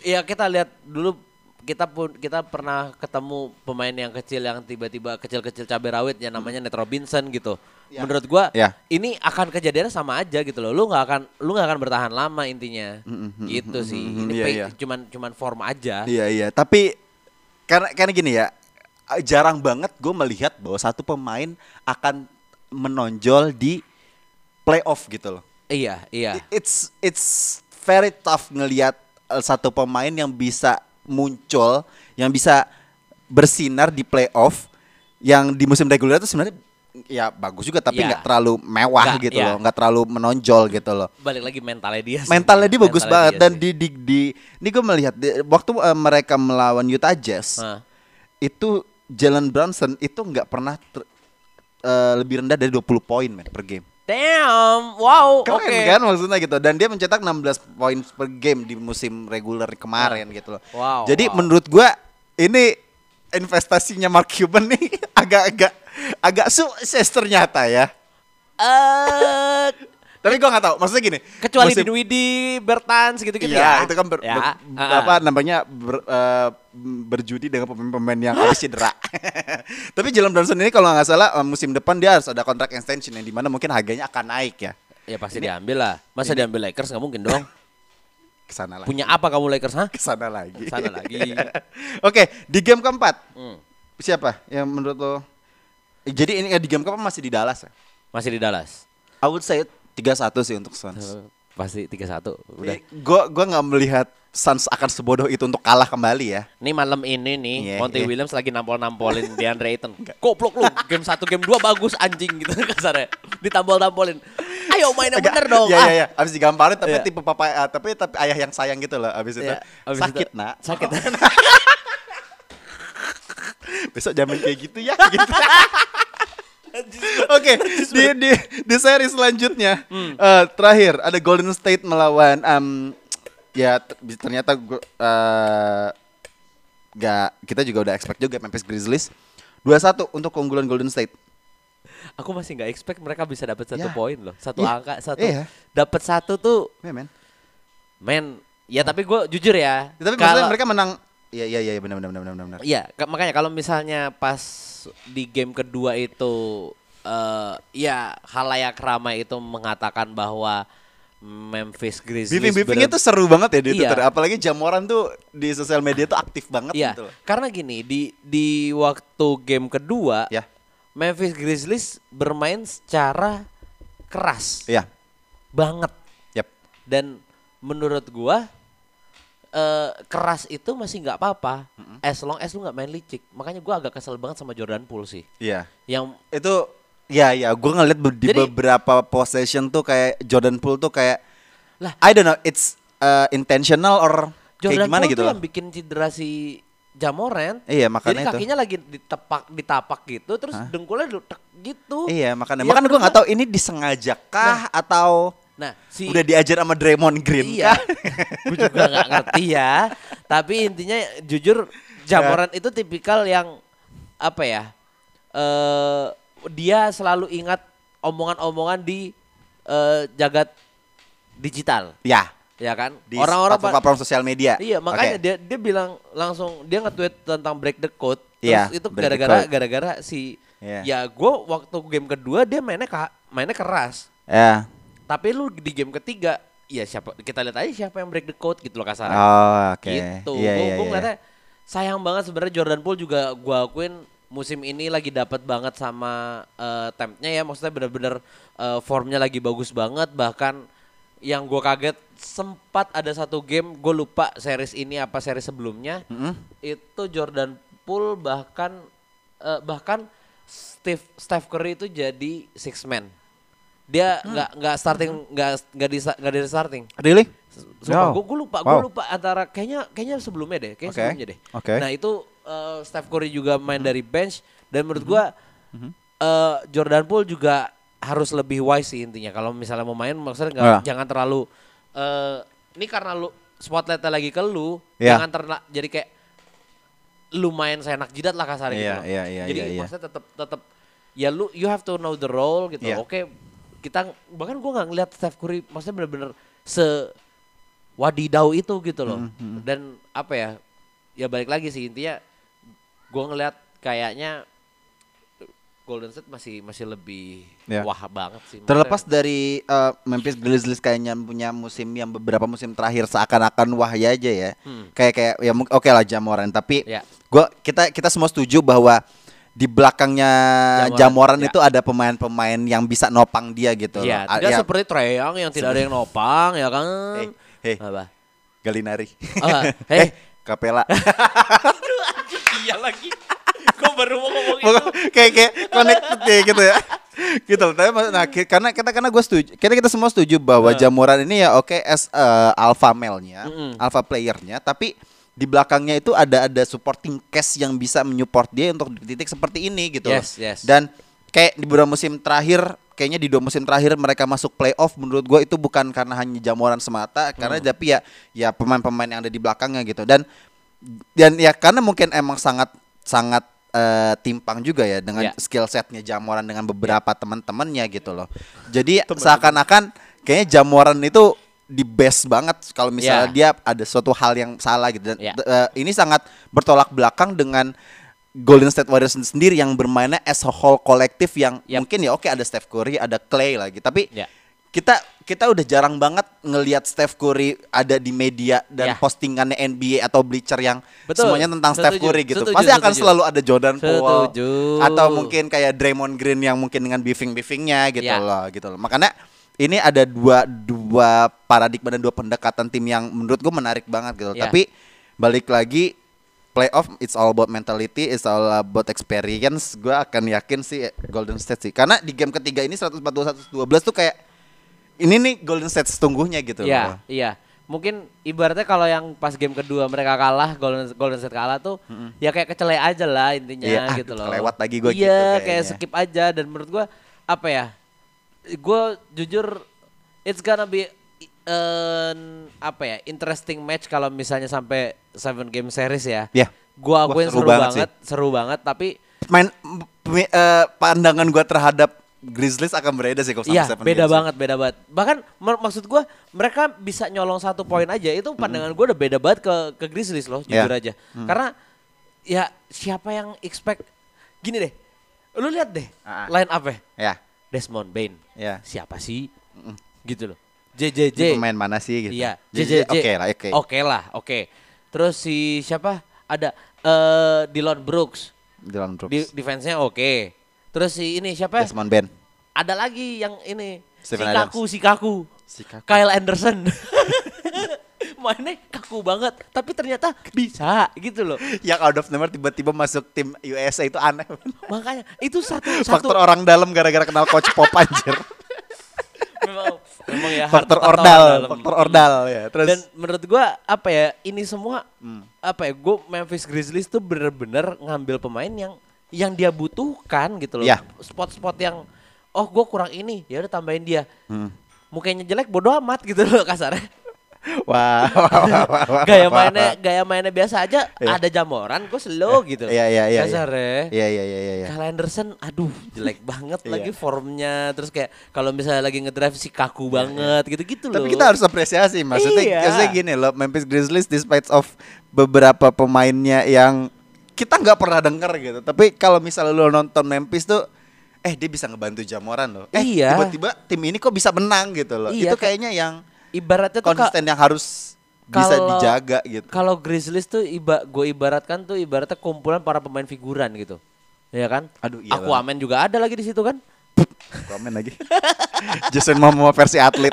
ya kita lihat dulu. Kita pun kita pernah ketemu pemain yang kecil yang tiba-tiba kecil-kecil cabai rawit yang namanya Nate Robinson gitu. Ya. Menurut gua ya. ini akan kejadiannya sama aja gitu loh. Lu nggak akan lu nggak akan bertahan lama intinya. Mm-hmm. Gitu sih. Mm-hmm. Ini yeah, pay, yeah. cuman cuman form aja. Iya yeah, iya. Yeah. Tapi karena karena gini ya. Jarang banget gua melihat bahwa satu pemain akan menonjol di playoff gitu loh. Iya yeah, iya. Yeah. It's it's very tough ngelihat satu pemain yang bisa muncul yang bisa bersinar di playoff yang di musim reguler itu sebenarnya ya bagus juga tapi nggak ya. terlalu mewah gak, gitu ya. loh nggak terlalu menonjol gitu loh. Balik lagi mentalnya dia sih, mentalnya dia bagus mentalnya banget dia dan di, di di ini gue melihat di, waktu uh, mereka melawan Utah Jazz huh. itu Jalen Brunson itu nggak pernah ter, uh, lebih rendah dari dua puluh poin man, per game. Damn, wow, oke okay. kan maksudnya gitu. Dan dia mencetak enam belas poin per game di musim reguler kemarin wow. gitu loh. Wow, jadi wow. menurut gue ini investasinya Mark Cuban nih agak-agak agak sukses ternyata ya. Eh, uh, Tapi gue gak tahu. Maksudnya gini, kecuali musim... Dinwiddie, Bertans gitu-gitu ya, ya. Itu kan ber, ya. Ber, uh. apa namanya ber, uh, berjudi dengan pemain-pemain yang habis cedera. Tapi Jalen Brunson ini kalau gak salah musim depan dia harus ada kontrak extension yang dimana mungkin harganya akan naik ya. Ya pasti ini, diambil lah. Masa ini. diambil Lakers gak mungkin dong. Kesana lagi. Punya apa kamu Lakers? Hah? Kesana lagi. Kesana lagi. Oke, di game keempat hmm. siapa yang menurut lo? Jadi ini di game keempat masih di Dallas ya? Masih di Dallas. I would say tiga satu sih untuk Suns. Pasti tiga satu. Udah. Gue gue nggak melihat Suns akan sebodoh itu untuk kalah kembali ya. Ini malam ini nih yeah, Monty yeah. Williams lagi nampol-nampolin DeAndre Ayton. Goblok lu, game satu game dua bagus anjing gitu kasarnya. Ditampol-tampolin. Ayo mainnya bener dong. Iya iya iya. Abis digamparin tapi yeah. tipe papa uh, tapi tapi ayah yang sayang gitu loh abis yeah. itu. Abis sakit itu, nak. Sakit. Oh. Besok jamin kayak gitu ya gitu. Oke, okay, di, di di seri selanjutnya hmm. uh, terakhir ada Golden State melawan um, ya ternyata gua, uh, gak, kita juga udah expect juga Memphis Grizzlies dua satu untuk keunggulan Golden State. Aku masih nggak expect mereka bisa dapat satu yeah. poin loh, satu yeah. angka, satu yeah. dapat satu tuh. Yeah, men, men, ya oh. tapi gue jujur ya. Tapi kalau mereka menang. Iya iya iya benar benar benar benar. Iya makanya kalau misalnya pas di game kedua itu uh, ya halayak ramai itu mengatakan bahwa Memphis Grizzlies. Beefing-beefingnya tuh seru banget ya di iya. Twitter. Apalagi Ja Morant tuh di sosial media tuh aktif banget. Iya. Gitu. Karena gini di di waktu game kedua ya. Memphis Grizzlies bermain secara keras. Iya. Banget. Yep. Dan menurut gua Uh, keras itu masih nggak apa-apa, mm-hmm. as long as lu nggak main licik. Makanya gue agak kesel banget sama Jordan Poole sih. Iya. Yeah. Yang itu, ya ya, gue ngeliat di jadi, beberapa possession tuh kayak Jordan Poole tuh kayak, lah, I don't know, it's uh, intentional or Jordan kayak gimana Poole gitu. Jordan Poole tuh yang bikin cedera si Ja Morant. Iya makanya jadi kakinya itu. Lagi ditepak, ditapak gitu, terus huh? dengkulnya duduk gitu. Iya makanya. Ya, makanya gue nggak tahu ini disengajakah nah. atau Nah, si udah diajar sama Draymond Green. Iya. Gue juga gak ngerti ya. Tapi intinya jujur Ja Morant itu tipikal yang apa ya? Uh, dia selalu ingat omongan-omongan di uh, jagat digital. Ya. Ya kan? Di orang-orang platform sosial media. Iya, makanya okay. dia dia bilang langsung dia nge-tweet tentang break the code. Terus yeah, itu gara-gara gara-gara si yeah. ya gue waktu game kedua dia mainnya mainnya keras. Ya. Yeah. Tapi lu di game ketiga, ya siapa kita lihat aja siapa yang break the code gitu loh kasarnya. Oh, oke. Okay. Gitu. Yeah, gue yeah, yeah. ngeliatnya sayang banget sebenarnya Jordan Poole juga gue akuin musim ini lagi dapat banget sama uh, tempnya ya. Maksudnya benar-benar uh, formnya lagi bagus banget. Bahkan yang gue kaget sempat ada satu game gue lupa series ini apa series sebelumnya mm-hmm. itu Jordan Poole bahkan uh, bahkan Steve Steph Curry itu jadi six man. Dia nggak hmm. nggak starting nggak nggak di nggak di starting. Really? Sumpah, no. Gue lupa, wow. gue lupa antara kayaknya kayaknya sebelumnya deh, kayaknya okay. sebelumnya deh. Okay. Nah itu uh, Steph Curry juga main mm-hmm. dari bench dan menurut gue mm-hmm. uh, Jordan Poole juga harus lebih wise sih intinya. Kalau misalnya mau main maksudnya gak, yeah. jangan terlalu uh, ini karena lu spotlightnya lagi ke lu, yeah. jangan ternak jadi kayak lu main seenak jidat lah kasarnya. Yeah, gitu. Yeah, yeah, jadi yeah, yeah. maksudnya tetap tetap ya lu you have to know the role gitu. Yeah. Oke. Okay, kita bahkan gue nggak ngeliat Steph Curry maksudnya bener-bener sewadidau itu gitu loh mm-hmm. dan apa ya ya balik lagi sih intinya gue ngeliat kayaknya Golden State masih masih lebih yeah. wah banget sih terlepas maksudnya. Dari uh, Memphis Grizzlies kayaknya punya musim yang beberapa musim terakhir seakan-akan wah ya aja ya hmm. kayak kayak ya oke okay lah Ja Morant tapi yeah. gue kita kita semua setuju bahwa di belakangnya Ja Morant ya. Itu ada pemain-pemain yang bisa nopang dia gitu. Iya, tidak ya. Seperti Trae Young yang tidak ada yang nopang ya kan. Hei, hey. Apa? Gallinari. Oh, hei, hey. Capella. Aduh, iya lagi. Kok baru mau ngomong itu? Kayak kayak connected ya gitu ya. Gitu. Tapi nah karena kita karena gue setuju, karena kita semua setuju bahwa uh. Ja Morant ini ya oke okay, as uh, alpha male-nya, mm-hmm. alpha player-nya, tapi di belakangnya itu ada ada supporting cast yang bisa menyupport dia untuk titik seperti ini gitu. Yes, yes. Dan kayak di beberapa musim terakhir, kayaknya di dua musim terakhir mereka masuk playoff menurut gue itu bukan karena hanya Ja Morant semata, karena hmm. tapi ya ya pemain-pemain yang ada di belakangnya gitu. Dan dan ya karena mungkin emang sangat sangat uh, timpang juga ya dengan yeah. skill setnya Ja Morant dengan beberapa yeah. teman-temannya gitu loh. Jadi seakan-akan kayaknya Ja Morant itu di best banget kalau misalnya yeah. dia ada suatu hal yang salah gitu. Dan yeah. uh, ini sangat bertolak belakang dengan Golden State Warriors sendiri yang bermainnya as a whole kolektif yang yep. mungkin ya oke okay, ada Steph Curry, ada Clay lagi, tapi yeah. kita kita udah jarang banget ngelihat Steph Curry ada di media dan yeah. postingannya N B A atau Bleacher yang betul. Semuanya tentang setuju. Steph Curry gitu. Setuju. Pasti akan setuju. Selalu ada Jordan Poole atau mungkin kayak Draymond Green yang mungkin dengan beefing-beefingnya gitu yeah. loh gitu loh. Makanya ini ada dua dua paradigma dan dua pendekatan tim yang menurut gue menarik banget gitu. Yeah. Tapi balik lagi playoff it's all about mentality, it's all about experience. Gue akan yakin sih Golden State sih. Karena di game ketiga ini seratus empat puluh satu seratus dua belas tuh kayak ini nih Golden State setungguhnya gitu. Iya, yeah, iya. Yeah. Mungkin ibaratnya kalau yang pas game kedua mereka kalah, Golden Golden State kalah tuh mm-hmm. ya kayak kecelai aja lah intinya yeah, gitu aduh, loh. Lewat lagi gue yeah, gitu kayaknya. Iya, kayak skip aja dan menurut gue apa ya? Gue jujur it's gonna be an apa ya interesting match kalau misalnya sampai seven game series ya. Yeah. Gue akuin seru, seru banget, banget seru banget tapi main uh, pandangan gue terhadap Grizzlies akan berbeda sih kalau sampai yeah, seven games. Iya, beda banget, beda banget. Bahkan mak- maksud gue mereka bisa nyolong satu poin aja itu pandangan mm-hmm. gue udah beda banget ke ke Grizzlies loh jujur yeah. aja. Mm. Karena ya siapa yang expect gini deh. Lu lihat deh uh-huh. line up ya. Yeah. Desmond Bane, yeah. siapa sih? Mm-mm. Gitu loh. J J J. Pemain mana sih? Gitu. Iya. J J J. Oke okay lah, oke. Okay. Oke okay lah, oke. Okay. Terus si siapa? Ada uh, Dillon Brooks. Dillon Brooks. Di- defense-nya oke. Okay. Terus si ini siapa? Desmond Bane. Ada lagi yang ini. Steven Adams. Si kaku, si kaku. Kyle Anderson. Mainnya kaku banget, tapi ternyata bisa gitu loh. Yang out of number tiba-tiba masuk tim U S A itu aneh. Makanya itu satu faktor satu. Orang dalam gara-gara kenal Coach Pop anjir. Memang, memang ya faktor ordal, faktor ordal ya. Terus dan menurut gua apa ya, ini semua hmm. apa ya, gua Memphis Grizzlies tuh bener-bener ngambil pemain yang yang dia butuhkan gitu loh. Yeah. Spot-spot yang oh gua kurang ini, ya udah tambahin dia. Hmm. Mukanya jelek bodo amat gitu loh kasarnya. Wah, wow, wow, wow, wow, gaya mainnya, wow, wow. gaya mainnya biasa aja. Yeah. Ada Ja Morant, gue slow gitu. Iya iya iya. Kasar ya. Iya iya iya. Kyle Anderson, aduh, jelek banget lagi yeah. formnya. Terus kayak kalau misalnya lagi ngedrive sih kaku banget, yeah, gitu-gitu loh. Tapi kita harus apresiasi, maksudnya, yeah. maksudnya gini loh, Memphis Grizzlies despite of beberapa pemainnya yang kita nggak pernah dengar gitu. Tapi kalau misalnya lo nonton Memphis tuh. Eh dia bisa ngebantu Ja Morant loh. Eh iya. Tiba-tiba tim ini kok bisa menang gitu loh. Iya, itu kayaknya yang ibaratnya tuh konsisten ka- yang harus kalo, bisa dijaga gitu. Kalau Grizzlies tuh iba, gue ibaratkan tuh ibaratnya kumpulan para pemain figuran gitu, ya kan? Aduh iya. Aquaman juga ada lagi di situ kan? Aquaman lagi. Jason Momoa versi atlet.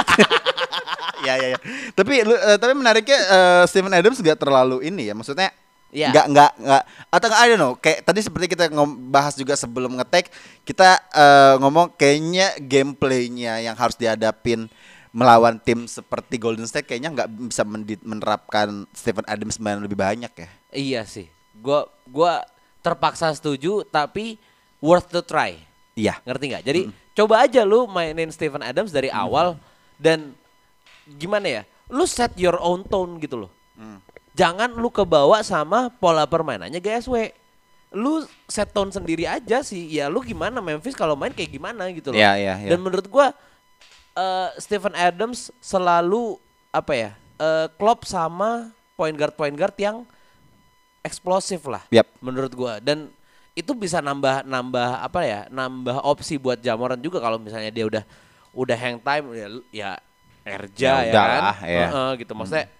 Ya ya ya. Tapi uh, tapi menariknya uh, Steven Adams nggak terlalu ini ya, maksudnya nggak yeah. nggak nggak atau nggak ada no. Kayak tadi seperti kita bahas juga sebelum nge-tag kita uh, ngomong kayaknya gameplaynya yang harus dihadapin melawan tim seperti Golden State kayaknya nggak bisa menerapkan Steven Adams main lebih banyak ya. Iya sih, gua gua terpaksa setuju tapi worth the try. Iya. Ngerti nggak? Jadi mm. coba aja lu mainin Steven Adams dari mm. awal dan gimana ya? Lu set your own tone gitu loh. Mm. Jangan lu kebawa sama pola permainannya G S W. Lu set tone sendiri aja sih. Ya lu gimana Memphis kalau main kayak gimana gitu loh. Yeah, yeah, yeah. Dan menurut gua Uh, Steven Adams selalu apa ya uh, klop sama point guard point guard yang eksplosif lah, yep. menurut gue, dan itu bisa nambah nambah apa ya nambah opsi buat Ja Morant juga kalau misalnya dia udah udah hang time ya, ya erja ya, ya kan lah, ya. Uh-uh, gitu maksudnya hmm.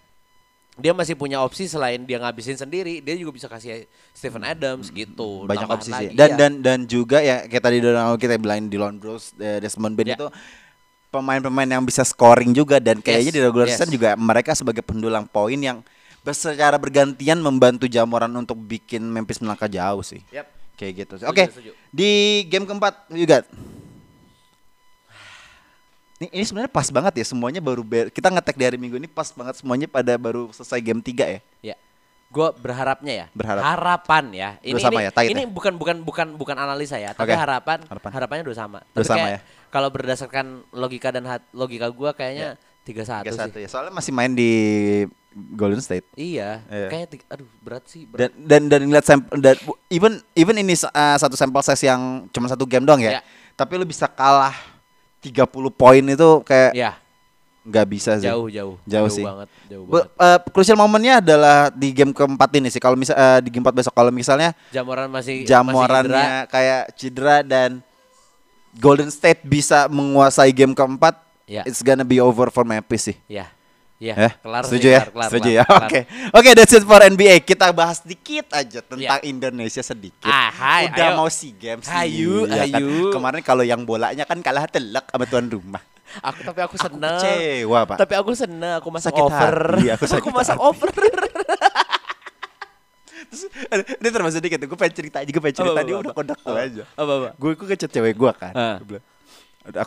dia masih punya opsi selain dia ngabisin sendiri dia juga bisa kasih Steven Adams gitu, banyak opsi sih dan iya. dan dan juga ya kayak tadi Donald kita bilangin Dillon Brooks, Desmond Bane yeah. itu pemain-pemain yang bisa scoring juga dan kayaknya yes, di regular season yes. juga mereka sebagai pendulang poin yang secara bergantian membantu Ja Morant untuk bikin Memphis melangkah jauh sih. Yep. Kayak gitu. Oke. Okay. Di game keempat juga. Ini, ini sebenarnya pas banget ya semuanya baru ber- kita nge-tag di hari Minggu ini pas banget semuanya pada baru selesai game tiga ya. Iya. Gue berharapnya ya. Berharap. Harapan ya. Ini sama ini, ya, ini ya. bukan bukan bukan bukan analisa ya, tapi okay. harapan, harapan harapannya udah sama. Tapi sama kayak, ya. Kalau berdasarkan logika dan hat, logika gue kayaknya tiga satu ya. sih. Ya. Soalnya masih main di Golden State. Iya. Yeah. Kayaknya tiga, aduh berat sih. Berat. Dan dan dan lihat sampel dan even even ini uh, satu sampel size yang cuma satu game doang ya. Yeah. Tapi lu bisa kalah tiga puluh poin itu kayak yeah. Nggak bisa sih. Jauh, jauh. Jauh, jauh sih. Banget, jauh banget. Krusial uh, momennya adalah di game keempat ini sih. Kalau misal uh, di game empat besok, kalau misalnya Ja Morant masih Ja Morantnya kayak cedera dan Golden State bisa menguasai game keempat, yeah, it's gonna be over for Memphis sih. Ya. Yeah. Ya, yeah, kelar, setuju ya, kelar, setuju kelar, ya. Oke, oke, that's it for N B A. Kita bahas dikit aja tentang yeah. Indonesia sedikit. Ah, hai, udah ayo. Mau SEA Games. Ayu, ya kan? Ayu. Kemarin kalau yang bolanya kan kalah telak sama tuan rumah. Aku tapi aku seneng. Aku kecewa, Pak. Tapi aku seneng. Aku masak sakit over. Hati, aku, sakit aku masak hati. Over. Terus, ini termasuk dikit. Gue pengen cerita aja. Gue pengen cerita. Apa, dia apa, udah kontak gue aja. Gue gue ngechat cewek gue kan. Uh.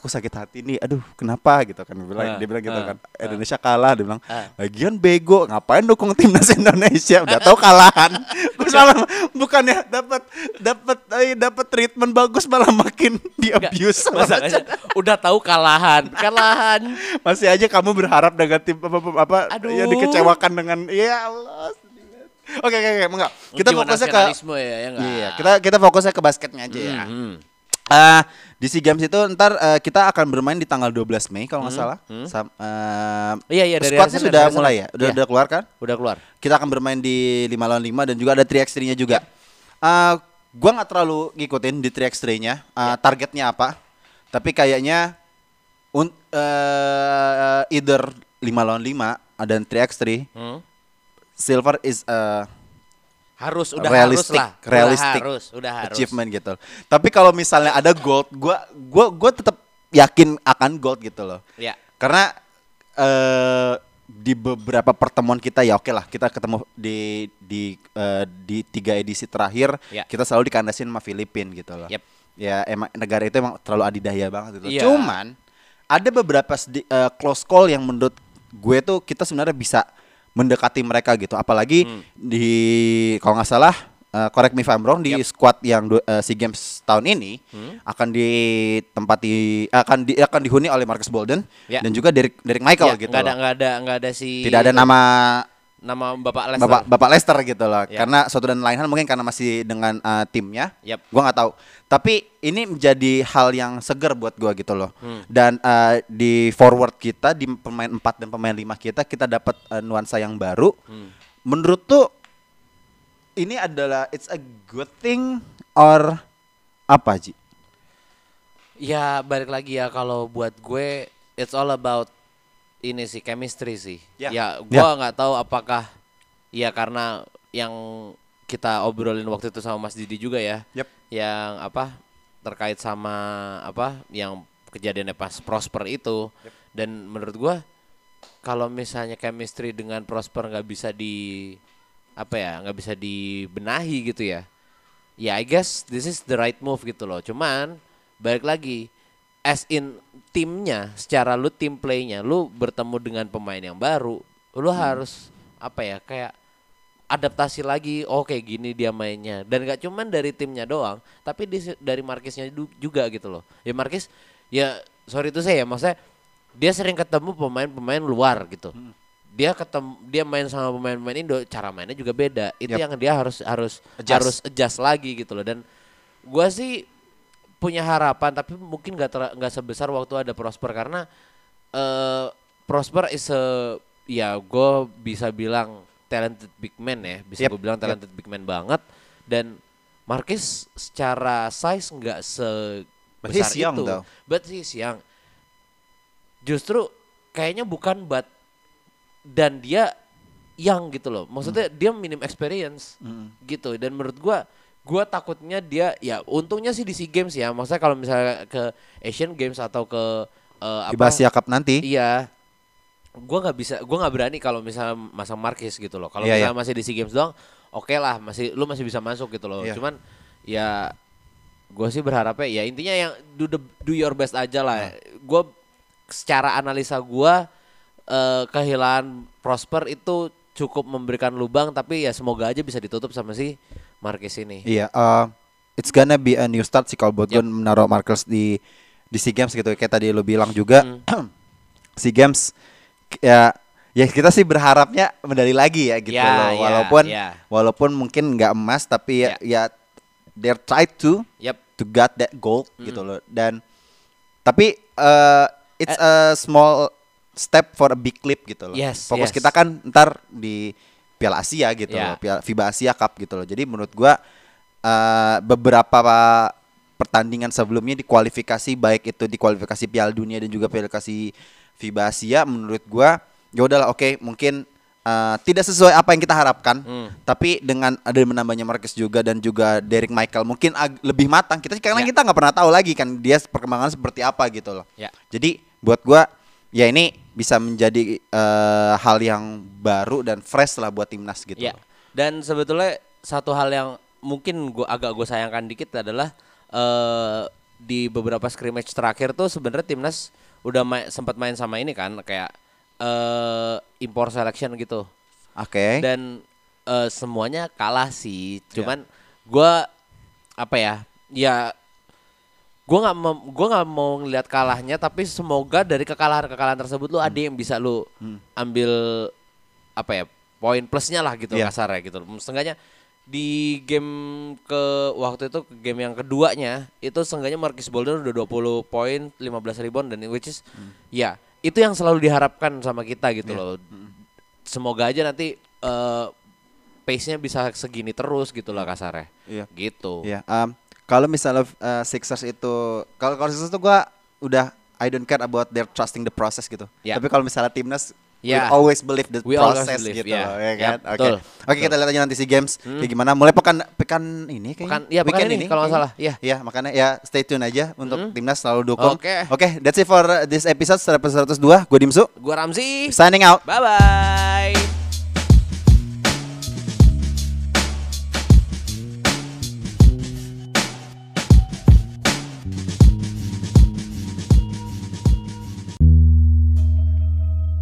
Aku sakit hati nih, aduh kenapa gitu kan, dia bilang, uh, dia bilang gitu uh, kan, Indonesia kalah, dia bilang, uh, lagian bego, ngapain dukung timnas Indonesia, udah tahu kalahan, gue malah bukannya dapat dapat dapat treatment bagus malah makin di abuse, udah tahu kalahan, kalahan, masih aja kamu berharap dengan tim apa apa, aduh. Ya dikecewakan dengan, ya Allah. Oke oke oke, enggak, kita Gimana fokusnya ke, ya, ya iya, kita kita fokusnya ke basketnya aja hmm, ya. Hmm. Uh, di SEA Games itu ntar uh, kita akan bermain di tanggal dua belas Mei kalau nggak hmm, salah. Hmm. Sam, uh, iya iya. Squadnya sudah dari mulai ya, udah, iya. udah keluar kan? Udah keluar. Kita akan bermain di lima lawan lima dan juga ada tiga x tiga-nya juga. Uh, gua nggak terlalu ngikutin di tiga x tiga-nya. Uh, targetnya apa? Tapi kayaknya un, uh, either lima lawan lima dan tiga x tiga. Hmm. Silver is a uh, harus udah realistic, harus lah, realistic udah harus, udah harus. Achievement gitu. Tapi kalau misalnya ada gold, gue gue gue tetap yakin akan gold gitu loh. Ya. Karena uh, di beberapa pertemuan kita ya oke okay lah, kita ketemu di di uh, di tiga edisi terakhir ya. Kita selalu dikandasin sama Filipina gitu loh. Yep. Ya emang negara itu emang terlalu adidaya banget gitu. Ya. Cuman ada beberapa sedi- uh, close call yang menurut gue tuh kita sebenarnya bisa mendekati mereka gitu, apalagi hmm. di kalau nggak salah, uh, correct me if I'm wrong, di yep. squad yang uh, SEA Games tahun ini hmm. akan ditempati akan di, akan dihuni oleh Marcus Bolden yeah. dan juga Derek Derek Michael yeah, gitu. Nggak ada nggak ada nggak ada si tidak ada nama nama Bapak Lester Bapak, Bapak Lester gitu loh, yeah. karena suatu dan lain hal mungkin karena masih dengan uh, timnya, yep. gua nggak tahu. Tapi ini menjadi hal yang segar buat gua gitu loh. Hmm. Dan uh, di forward kita, di pemain empat dan pemain lima kita, kita dapat uh, nuansa yang baru. Hmm. Menurut tuh ini adalah it's a good thing or apa Ji? Ya balik lagi ya kalau buat gue it's all about ini sih chemistry sih. Yeah. Ya gua nggak yeah. tahu apakah ya karena yang kita obrolin waktu itu sama Mas Didi juga ya. Yep. Yang apa terkait sama apa yang kejadiannya pas Prosper itu yep. dan menurut gua kalau misalnya chemistry dengan Prosper nggak bisa di apa ya nggak bisa dibenahi gitu ya ya I guess this is the right move gitu loh. Cuman balik lagi as in timnya secara lu tim playnya lu bertemu dengan pemain yang baru lu hmm. harus apa ya kayak adaptasi lagi, oke oh, gini dia mainnya. Dan gak cuman dari timnya doang, tapi di, dari Marquisnya juga gitu loh. Ya Marquis, ya sorry itu saya ya, maksudnya dia sering ketemu pemain-pemain luar gitu. Hmm. Dia ketemu, dia main sama pemain-pemain Indo, cara mainnya juga beda. Itu yep. yang dia harus harus adjust. harus adjust lagi gitu loh. Dan gua sih punya harapan, tapi mungkin gak ter, gak sebesar waktu ada Prosper karena uh, Prosper is a, ya gua bisa bilang talented big man ya, bisa yep, gue bilang talented yep. big man banget. Dan Marquis secara size nggak sebesar itu, though. But he's young. Justru kayaknya bukan but dan dia young gitu loh. Maksudnya mm. dia minim experience mm. gitu. Dan menurut gue, gue takutnya dia ya untungnya sih di SEA Games ya. Maksudnya kalau misalnya ke Asian Games atau ke uh, apa? Asia Cup nanti. Iya. Gue nggak bisa, gue nggak berani kalau misalnya masang Marquis gitu loh. Kalau yeah, misalnya yeah. masih di SEA Games doang, oke okay lah, masih lu masih bisa masuk gitu loh. Yeah. Cuman ya gue sih berharapnya ya intinya yang do the, do your best aja lah. Yeah. Gue secara analisa gue uh, kehilangan Prosper itu cukup memberikan lubang, tapi ya semoga aja bisa ditutup sama si Marquis ini. Iya, yeah, uh, it's gonna be a new start sih kalau buat yep. gue menaruh Marquis di di SEA Games gitu. Kayak tadi lu bilang juga mm. SEA Games. Ya, ya kita sih berharapnya medali lagi ya gitu yeah, loh. Walaupun yeah, yeah. walaupun mungkin nggak emas tapi yeah. ya, ya they're try to yep. to get that gold mm. gitu loh. Dan tapi uh, it's a, a small step for a big leap gitu loh. Yes, Fokus yes. kita kan ntar di Piala Asia gitu yeah. loh, Piala FIBA Asia Cup gitu loh. Jadi menurut gua uh, beberapa pertandingan sebelumnya di kualifikasi, baik itu di kualifikasi Piala Dunia dan juga kualifikasi FIBA Asia, menurut gua ya udahlah oke okay, mungkin uh, tidak sesuai apa yang kita harapkan. Hmm. Tapi dengan ada menambahnya Marcus juga dan juga Derek Michael mungkin ag- lebih matang. Kita karena yeah. kita nggak pernah tahu lagi kan dia perkembangan seperti apa gitu loh. Yeah. Jadi buat gua ya ini bisa menjadi uh, hal yang baru dan fresh lah buat timnas gitu. Yeah. Dan sebetulnya satu hal yang mungkin gua agak gue sayangkan dikit adalah uh, di beberapa scrimmage terakhir tuh sebenarnya timnas udah ma- sempat main sama ini kan kayak uh, import selection gitu. Oke. Okay. Dan uh, semuanya kalah sih. Cuman yeah. gue apa ya? Ya. Gue gak, mem- gak mau ngeliat kalahnya, tapi semoga dari kekalahan-kekalahan tersebut lu hmm. ada yang bisa lu hmm. ambil apa ya poin plusnya lah gitu yeah. kasarnya gitu. Setengahnya di game ke waktu itu game yang keduanya itu setengahnya Marcus Bolden udah dua puluh poin, lima belas rebound dan which is hmm. ya itu yang selalu diharapkan sama kita gitu yeah. loh. Hmm. Semoga aja nanti uh, pace-nya bisa segini terus gitu lah kasarnya. Yeah. Gitu. Yeah. Um. Kalau misalnya uh, Sixers itu, kalau kalau Sixers itu gue udah I don't care about their trusting the process gitu. Yeah. Tapi kalau misalnya timnas, yeah. we always believe the we process believe, gitu, yeah. ya kan? Oke, yep, oke okay. okay, kita lihat aja nanti SEA Games hmm. kayak gimana. Mulai pekan pekan ini kayaknya. Pekan, ya, pekan ini, ini kalau nggak salah. Ya, yeah. yeah, makanya ya stay tune aja untuk hmm. timnas selalu dukung. Oke, okay. okay, that's it for this episode seratus dua. Gue Dimsu, gue Ramzi. Signing out. Bye bye.